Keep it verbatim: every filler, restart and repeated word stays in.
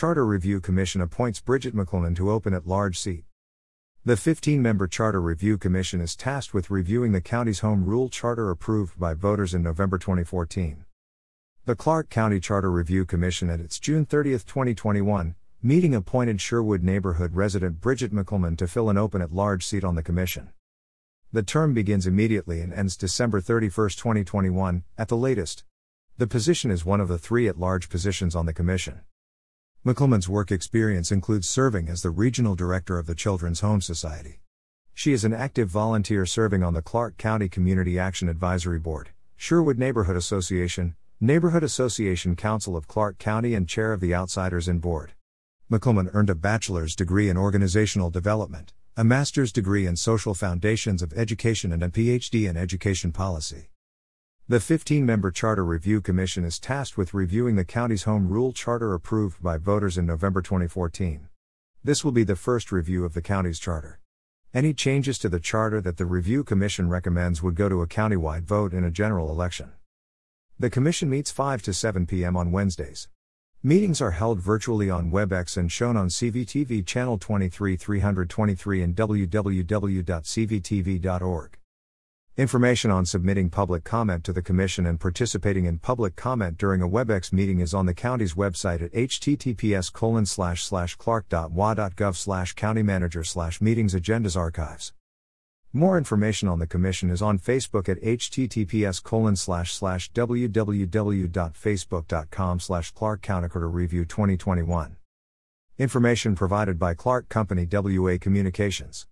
Charter Review Commission appoints Bridget McClellan to open at-large seat. The fifteen-member Charter Review Commission is tasked with reviewing the county's Home Rule Charter approved by voters in November twenty fourteen. The Clark County Charter Review Commission at its June thirtieth, twenty twenty-one, meeting appointed Sherwood neighborhood resident Bridget McClellan to fill an open at-large seat on the commission. The term begins immediately and ends December thirty-first, twenty twenty-one, at the latest. The position is one of the three at-large positions on the commission. McClellan's work experience includes serving as the regional director of the Children's Home Society. She is an active volunteer serving on the Clark County Community Action Advisory Board, Sherwood Neighborhood Association, Neighborhood Association Council of Clark County, and chair of the Outsiders in Board. McClellan earned a bachelor's degree in organizational development, a master's degree in social foundations of education, and a P H D in education policy. The fifteen-member Charter Review Commission is tasked with reviewing the county's Home Rule Charter approved by voters in November twenty fourteen. This will be the first review of the county's charter. Any changes to the charter that the Review Commission recommends would go to a countywide vote in a general election. The commission meets five to seven p.m. on Wednesdays. Meetings are held virtually on WebEx and shown on C V T V Channel twenty-three three twenty-three and w w w dot c v t v dot org. Information on submitting public comment to the Commission and participating in public comment during a WebEx meeting is on the county's website at h t t p s colon slash slash clark dot w a dot gov slash county manager slash meetings agendas archives. More information on the Commission is on Facebook at h t t p s colon slash slash w w w dot facebook dot com slash clark county review twenty twenty-one. Information provided by Clark Company W A Communications.